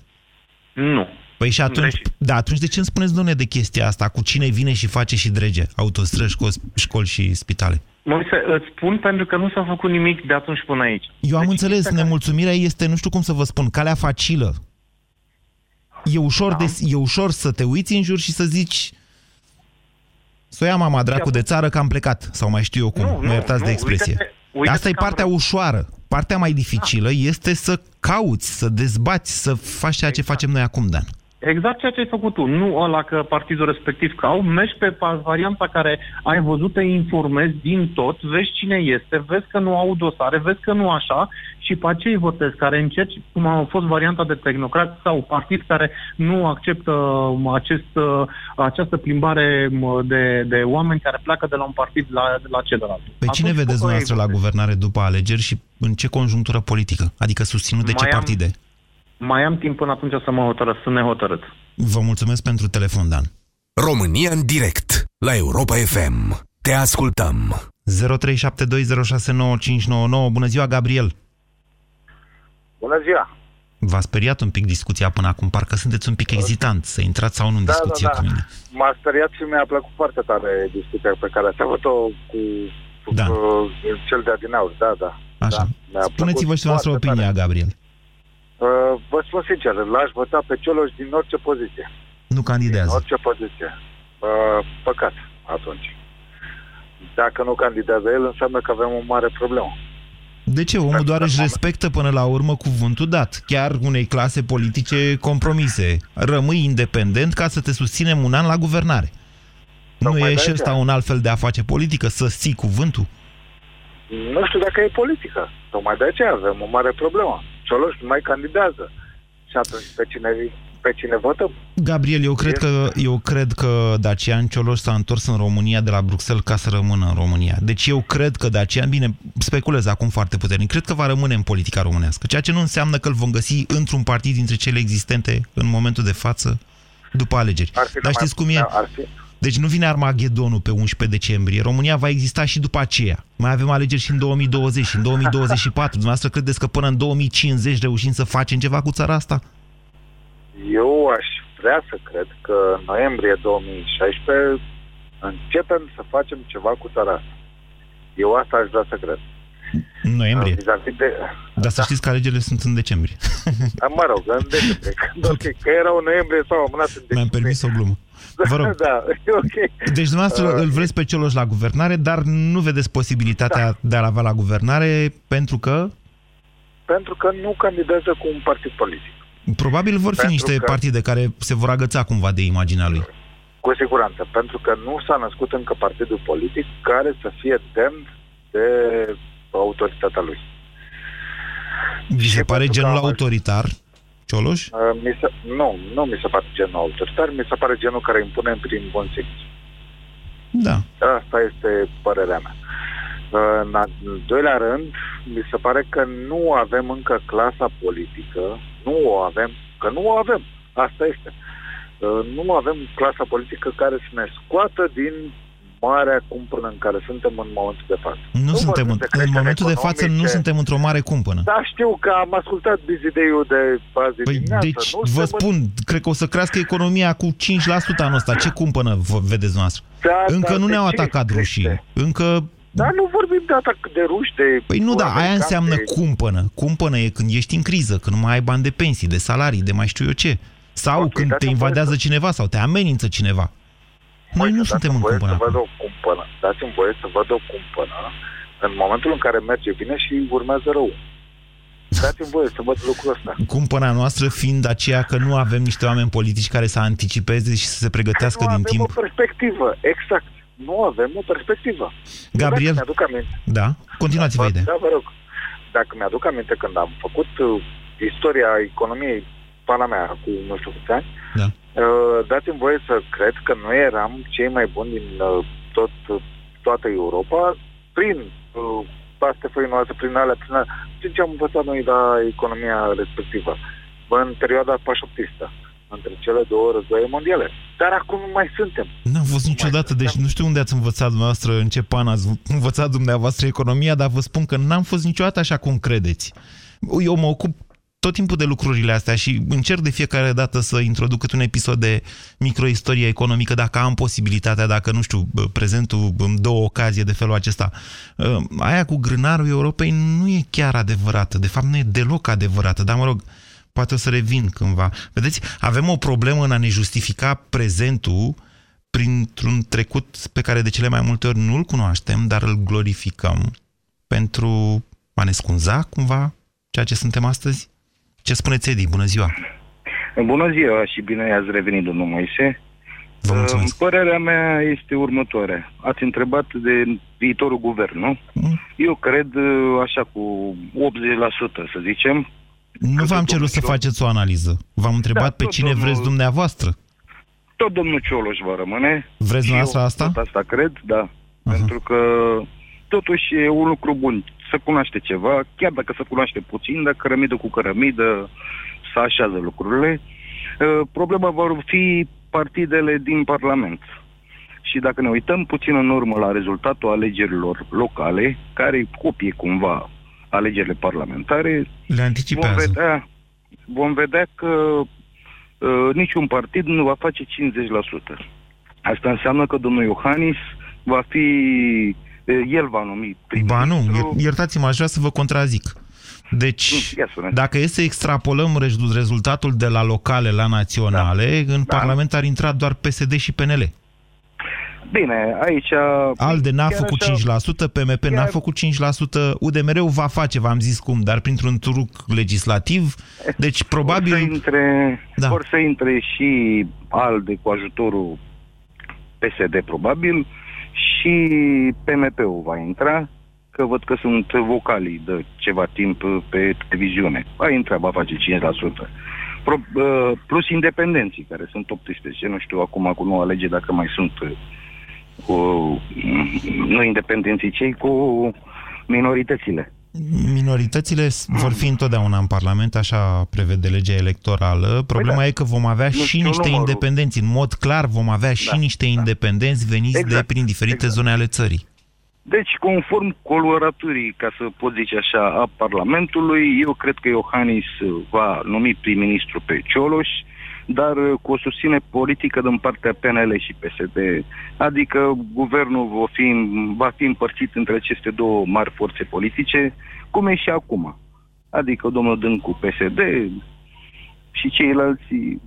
Nu. Păi și atunci, deci... da, atunci de ce îmi spuneți, domnule, de chestia asta? Cu cine vine și face și drege autostrăzi, școli și spitale? Moise, îți spun pentru că nu s-a făcut nimic de atunci până aici. Eu am deci, înțeles, nemulțumirea este, nu știu cum să vă spun, calea facilă. E ușor, da. de, e ușor să te uiți în jur și să zici să o ia mama dracu de țară că am plecat, sau mai știu eu cum, nu, mă iertați de expresie. Uite-te, uite-te asta e partea vreau. ușoară. Partea mai dificilă da. este să cauți, să dezbați, să faci ceea ce exact. facem noi acum, Dan. Exact ceea ce ai făcut tu, nu ăla că partidul respectiv cau, mergi pe varianta care ai văzut, te informezi din tot, vezi cine este, vezi că nu au dosare, vezi că nu așa și pe acei votezi care încerci, cum a fost varianta de tehnocrat sau partid care nu acceptă acest, această plimbare de, de oameni care pleacă de la un partid la, la celălalt. Pe cine atunci vedeți dumneavoastră la guvernare după alegeri și în ce conjunctură politică? Adică susținut de ce partide? Am... Mai am timp până atunci să mă hotărăsc, să ne hotărât. Vă mulțumesc pentru telefon, Dan. România în direct, la Europa F M. Te ascultăm. zero trei șapte doi zero șase nouă cinci nouă nouă. Bună ziua, Gabriel. Bună ziua. V-a speriat un pic discuția până acum? Parcă sunteți un pic ezitant să intrați sau nu în da, discuție da, da. cu mine. M-a speriat și mi-a plăcut foarte tare discuția pe care ați avut-o cu, cu da. cel de adinaur. Da, da. Așa. Da. Spuneți-vă și noastră opinia, tare. Gabriel. Uh, vă spun sincer, l-aș vota pe Cioloș din orice poziție. Nu candidează. Din orice poziție. Uh, păcat, atunci. Dacă nu candidează el, înseamnă că avem o mare problemă. De ce? Omul dacă doar își respectă până la urmă cuvântul dat, chiar unei clase politice compromise. Rămâi independent ca să te susținem un an la guvernare. Sau nu e și ăsta un alt fel de a face politică, să ții cuvântul? Nu știu dacă e politică. Tocmai de aceea avem o mare problemă. Cioloș nu mai candidează. Și atunci pe cine, pe cine votăm? Gabriel, eu cred, că, eu cred că Dacian Cioloș s-a întors în România de la Bruxelles ca să rămână în România. Deci eu cred că Dacian, bine, speculez acum foarte puternic, cred că va rămâne în politica românească. Ceea ce nu înseamnă că îl vom găsi într-un partid dintre cele existente în momentul de față după alegeri. Dar știți cum e? Deci nu vine Armagedonul pe unsprezece decembrie. România va exista și după aceea. Mai avem alegeri și în două mii douăzeci, și în două mii douăzeci și patru. Dumneavoastră credeți că până în două mii cincizeci reușim să facem ceva cu țara asta? Eu aș vrea să cred că în noiembrie două mii șaisprezece începem să facem ceva cu țara asta. Eu asta aș vrea să cred. În noiembrie? Vis-a-vis de... Dar să știți că alegerile sunt în decembrie. Mă rog, în decembrie. Că erau în noiembrie sau amânat în decembrie. Mi-am permis o glumă. Vă rog. Da, okay. Deci dumneavoastră uh, îl vreți pe Cioloș la guvernare, dar nu vedeți posibilitatea da. de a-l avea la guvernare pentru că? Pentru că nu candidează cu un partid politic. Probabil vor fi pentru niște că... partide care se vor agăța cumva de imaginea lui. Cu siguranță, pentru că nu s-a născut încă partidul politic care să fie demn de autoritatea lui. Vi se pare genul autoritar, Cioloș? Mi se, nu, nu mi se pare genul autoritar, mi se pare genul care impunem prin bun simț. Da. Asta este părerea mea. În al doilea rând, mi se pare că nu avem încă clasa politică, nu o avem, că nu o avem, asta este. Nu avem clasa politică care să ne scoată din marea cumpănă în care suntem în momentul de față. Nu, nu suntem în, în momentul de față, nu suntem într-o mare cumpănă. Da, știu că am ascultat bizideiul de azi păi, dimineață. Deci, nu vă spun, în... cred că o să crească economia cu cinci la sută anul ăsta. Ce cumpănă vedeți noastră? Da, încă da, nu ne-au atacat rușii. Încă... Dar nu vorbim de atac de ruși, de... Păi nu, da, aia înseamnă de... cumpănă. Cumpănă e când ești în criză, când nu mai ai bani de pensii, de salarii, de mai știu eu ce. Sau okay, când te invadează să... cineva sau te amenință cineva. Noi nu suntem în cumpănă. Dați-mi voie să văd o cumpănă în momentul în care merge bine și urmează rău. Dați-mi voie să văd lucrul ăsta. Cumpăna noastră fiind aceea că nu avem niște oameni politici care să anticipeze și să se pregătească din timp. Nu avem o perspectivă, exact. Nu avem o perspectivă. Gabriel, dacă mi-aduc aminte, da, continuați vă idee. Da, vă rog. Dacă mi-aduc aminte când am făcut uh, istoria economiei pana mea cu nu știu câți ani, da. uh, dați-mi voie să cred că noi eram cei mai buni din uh, tot, uh, toată Europa prin uh, paste făinoase, prin alea, prin alea, prin ce am învățat noi la economia respectivă, în perioada pașoptistă, între cele două războaie mondiale. Dar acum nu mai suntem. N-am fost niciodată, deci nu știu unde ați învățat dumneavoastră, în ce pan ați învățat dumneavoastră economia, dar vă spun că n-am fost niciodată așa cum credeți. Eu mă ocup tot timpul de lucrurile astea și încerc de fiecare dată să introduc câte un episod de microistorie economică, dacă am posibilitatea, dacă, nu știu, prezentul îmi dă o ocazie de felul acesta. Aia cu grânarul Europei nu e chiar adevărată, de fapt nu e deloc adevărată, dar mă rog, poate o să revin cândva. Vedeți, avem o problemă în a ne justifica prezentul printr-un trecut pe care de cele mai multe ori nu-l cunoaștem, dar îl glorificăm pentru a ne scunza cumva ceea ce suntem astăzi. Ce spuneți, Edi? Bună ziua! Bună ziua și bine ați revenit, domnul Moise. Vă mulțumesc. Părerea mea este următoarea. Ați întrebat de viitorul guvern, nu? Mm. Eu cred așa cu optzeci la sută, să zicem. Nu v-am cerut să faceți o analiză. V-am întrebat da, pe cine domnul, vreți dumneavoastră. Tot domnul Cioloș va rămâne. Vreți dumneavoastră asta? Tot asta cred, da. Uh-huh. Pentru că totuși e un lucru bun. Să cunoaște ceva, chiar dacă se cunoaște puțin, dar cărămidă cu cărămidă să așează lucrurile. Problema vor fi partidele din Parlament. Și dacă ne uităm puțin în urmă la rezultatul alegerilor locale, care copie cumva alegerile parlamentare, le anticipează. Vom vedea, vom vedea că uh, niciun partid nu va face cincizeci la sută. Asta înseamnă că domnul Iohannis va fi... Uh, el va numi primul. Ba nu, iertați-mă, aș vrea să vă contrazic. Deci, dacă e să extrapolăm rezultatul de la locale la naționale, da. în da. Parlament ar intra doar P S D și P N L. Bine, aici... ALDE n-a făcut așa... cinci la sută, P M P chiar... n-a făcut cinci la sută, U D M R-ul va face, v-am zis cum, dar printr-un truc legislativ, deci probabil... Or să intre, da. or să intre și ALDE cu ajutorul P S D, probabil, și P M P-ul va intra, că văd că sunt vocalii de ceva timp pe televiziune. Va intra, va face cinci la sută. Pro, plus independenții, care sunt optsprezece, nu știu acum cu noua lege dacă mai sunt... cu nu independenții, cei cu minoritățile. Minoritățile vor fi întotdeauna în Parlament, așa prevede legea electorală. Problema păi da. e că vom avea nu și niște numărul. independenți. În mod clar vom avea da, și niște da. independenți veniți exact. de prin diferite exact. zone ale țării. Deci, conform coloraturii, ca să pot zice așa, a Parlamentului, eu cred că Iohannis va numi prim-ministru pe Cioloș, dar cu o susținere politică din partea P N L și P S D. Adică guvernul va fi, va fi împărțit între aceste două mari forțe politice, cum e și acum. Adică domnul Dâncu P S D și ceilalți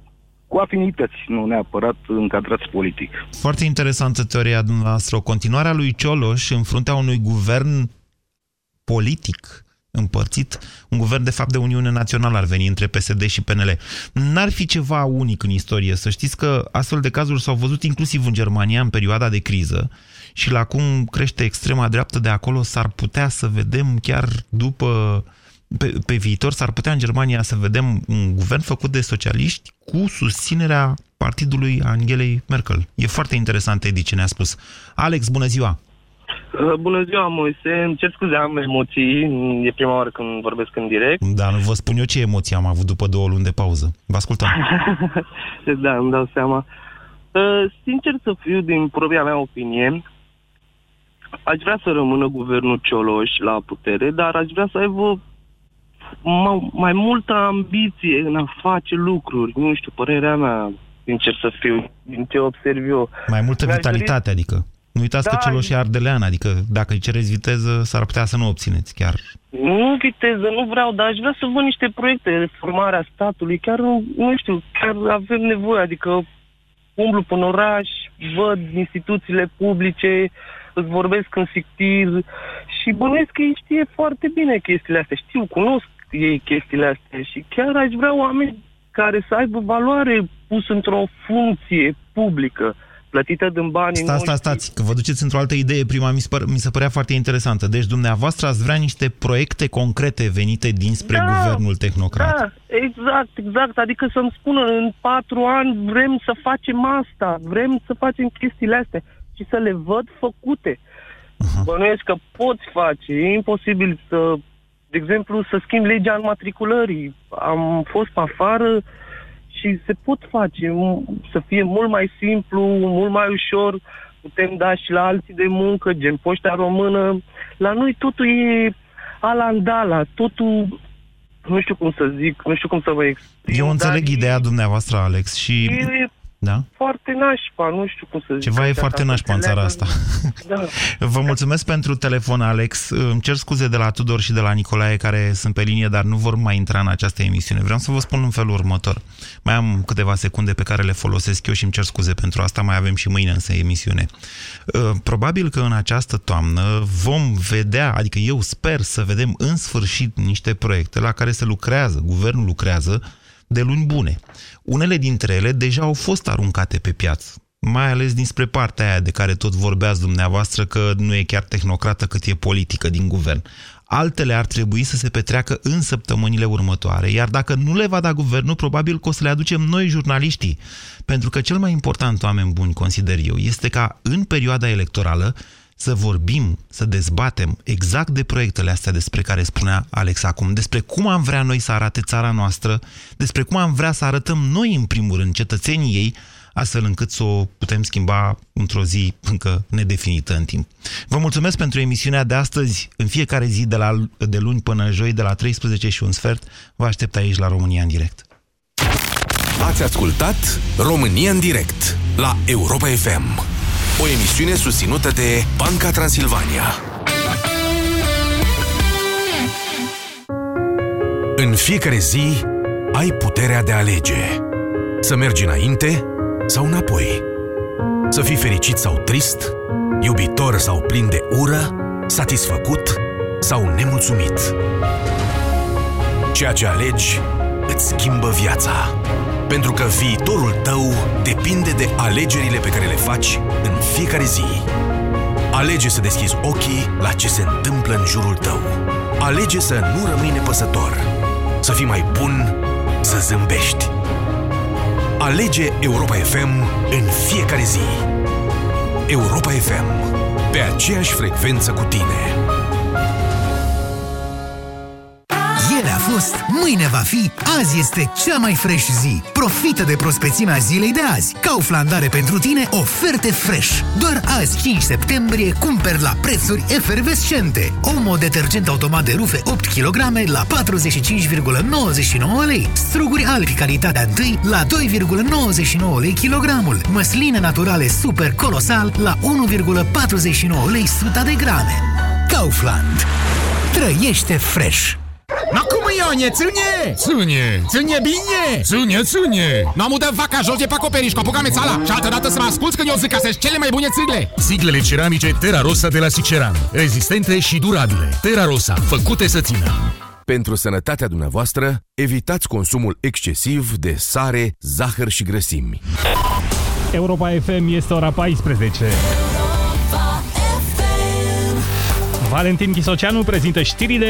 cu afinități, nu neapărat încadrați politic. Foarte interesantă teoria dumneavoastră. Continuarea lui Cioloș în fruntea unui guvern politic împărțit, un guvern de fapt de Uniune Națională ar veni între P S D și P N L. N-ar fi ceva unic în istorie. Să știți că astfel de cazuri s-au văzut inclusiv în Germania în perioada de criză și la cum crește extrema dreaptă de acolo s-ar putea să vedem chiar după... Pe, pe viitor s-ar putea în Germania să vedem un guvern făcut de socialiști cu susținerea partidului Angelei Merkel. E foarte interesant, Edi, ce ne-a spus. Alex, bună ziua! Bună ziua, Moise! Îmi cer scuze, am emoții. E prima oară când vorbesc în direct. Da, nu vă spun eu ce emoții am avut după două luni de pauză. Vă ascultăm! Da, îmi dau seama. Sincer să fiu, din propria mea opinie, aș vrea să rămână guvernul Cioloș la putere, dar aș vrea să aibă mai multă ambiție în a face lucruri. Nu știu, părerea mea, sincer să fiu, din ce observ eu. Mai multă vitalitate, adică. Nu uitați da, că Cioloș e ardelean, adică dacă îi cereți viteză, s-ar putea să nu obțineți chiar. Nu viteză, nu vreau, dar aș vrea să văd niște proiecte, reformarea statului, chiar nu, nu știu, chiar avem nevoie, adică umblu până oraș, văd instituțiile publice, îți vorbesc în sictir și bănuiesc că ei știe foarte bine chestiile astea, știu, cunosc ei chestiile astea și chiar aș vrea oameni care să aibă valoare pus într-o funcție publică, plătită din bani. Stați, stați, stați, că vă duceți într-o altă idee, prima mi se, păr- mi se părea foarte interesantă. Deci dumneavoastră ați vrea niște proiecte concrete venite dinspre da, guvernul tehnocrat. Da, exact, exact, adică să-mi spună în patru ani vrem să facem asta, vrem să facem chestiile astea și să le văd făcute. Uh-huh. Bănuiesc că poți face, e imposibil să, de exemplu, să schimbi legea înmatriculării. Am fost afară și se pot face, să fie mult mai simplu, mult mai ușor, putem da și la alții de muncă, gen Poșta Română. La noi totul e alandala, totul, nu știu cum să zic, nu știu cum să vă explic. Eu înțeleg ideea dumneavoastră, Alex, și... E... Da? Foarte nașpa, nu știu cum să zic. Ceva e foarte nașpa în țara asta. Da. Vă mulțumesc pentru telefon, Alex. Îmi cer scuze de la Tudor și de la Nicolae care sunt pe linie, dar nu vor mai intra în această emisiune. Vreau să vă spun în felul următor. Mai am câteva secunde pe care le folosesc eu și îmi cer scuze pentru asta. Mai avem și mâine însă emisiune. Probabil că în această toamnă vom vedea, adică eu sper să vedem în sfârșit niște proiecte la care se lucrează, guvernul lucrează, de luni bune. Unele dintre ele deja au fost aruncate pe piață, mai ales dinspre partea aia de care tot vorbeați dumneavoastră că nu e chiar tehnocrată cât e politică din guvern. Altele ar trebui să se petreacă în săptămânile următoare, iar dacă nu le va da guvernul, probabil că o să le aducem noi jurnaliștii. Pentru că cel mai important, oameni buni, consider eu, este ca în perioada electorală să vorbim, să dezbatem exact de proiectele astea despre care spunea Alex acum, despre cum am vrea noi să arate țara noastră, despre cum am vrea să arătăm noi, în primul rând, cetățenii ei, astfel încât să o putem schimba într-o zi încă nedefinită în timp. Vă mulțumesc pentru emisiunea de astăzi. În fiecare zi, de, la, de luni până joi, de la treisprezece și un sfert, vă aștept aici la România în direct. Ați ascultat România în direct la Europa F M. O emisiune susținută de Banca Transilvania. În fiecare zi ai puterea de a alege. Să mergi înainte sau înapoi. Să fii fericit sau trist, iubitor sau plin de ură, satisfăcut sau nemulțumit. Ceea ce alegi îți schimbă viața. Pentru că viitorul tău depinde de alegerile pe care le faci în fiecare zi. Alege să deschizi ochii la ce se întâmplă în jurul tău. Alege să nu rămâi nepăsător. Să fii mai bun, să zâmbești. Alege Europa F M în fiecare zi. Europa F M. Pe aceeași frecvență cu tine. A fost, mâine va fi, azi este cea mai fresh zi. Profită de prospețimea zilei de azi. Kaufland are pentru tine oferte fresh. Doar azi, cinci septembrie, cumperi la prețuri efervescente. Omo detergent automat de rufe opt kilograme la patruzeci și cinci virgulă nouăzeci și nouă lei. Struguri albi calitatea unu la doi virgulă nouăzeci și nouă lei kilogramul. Măsline naturale super colosal la unu virgulă patruzeci și nouă lei suta de grame. Kaufland. Trăiește fresh! Acum e Ține, ține! Ține! Ține bine! Ține, ține! Nu am udat vaca jos de pe acoperiș cu apucame țala și altă dată să mă asculți când eu zic că sunt cele mai bune țigle! Țiglele ceramice Terra Rossa de la Siceran. Rezistente și durabile. Terra Rossa. Făcute să țină. Pentru sănătatea dumneavoastră, evitați consumul excesiv de sare, zahăr și grăsimi. Europa F M, este ora paisprezece. Valentin Chisoceanu prezintă știrile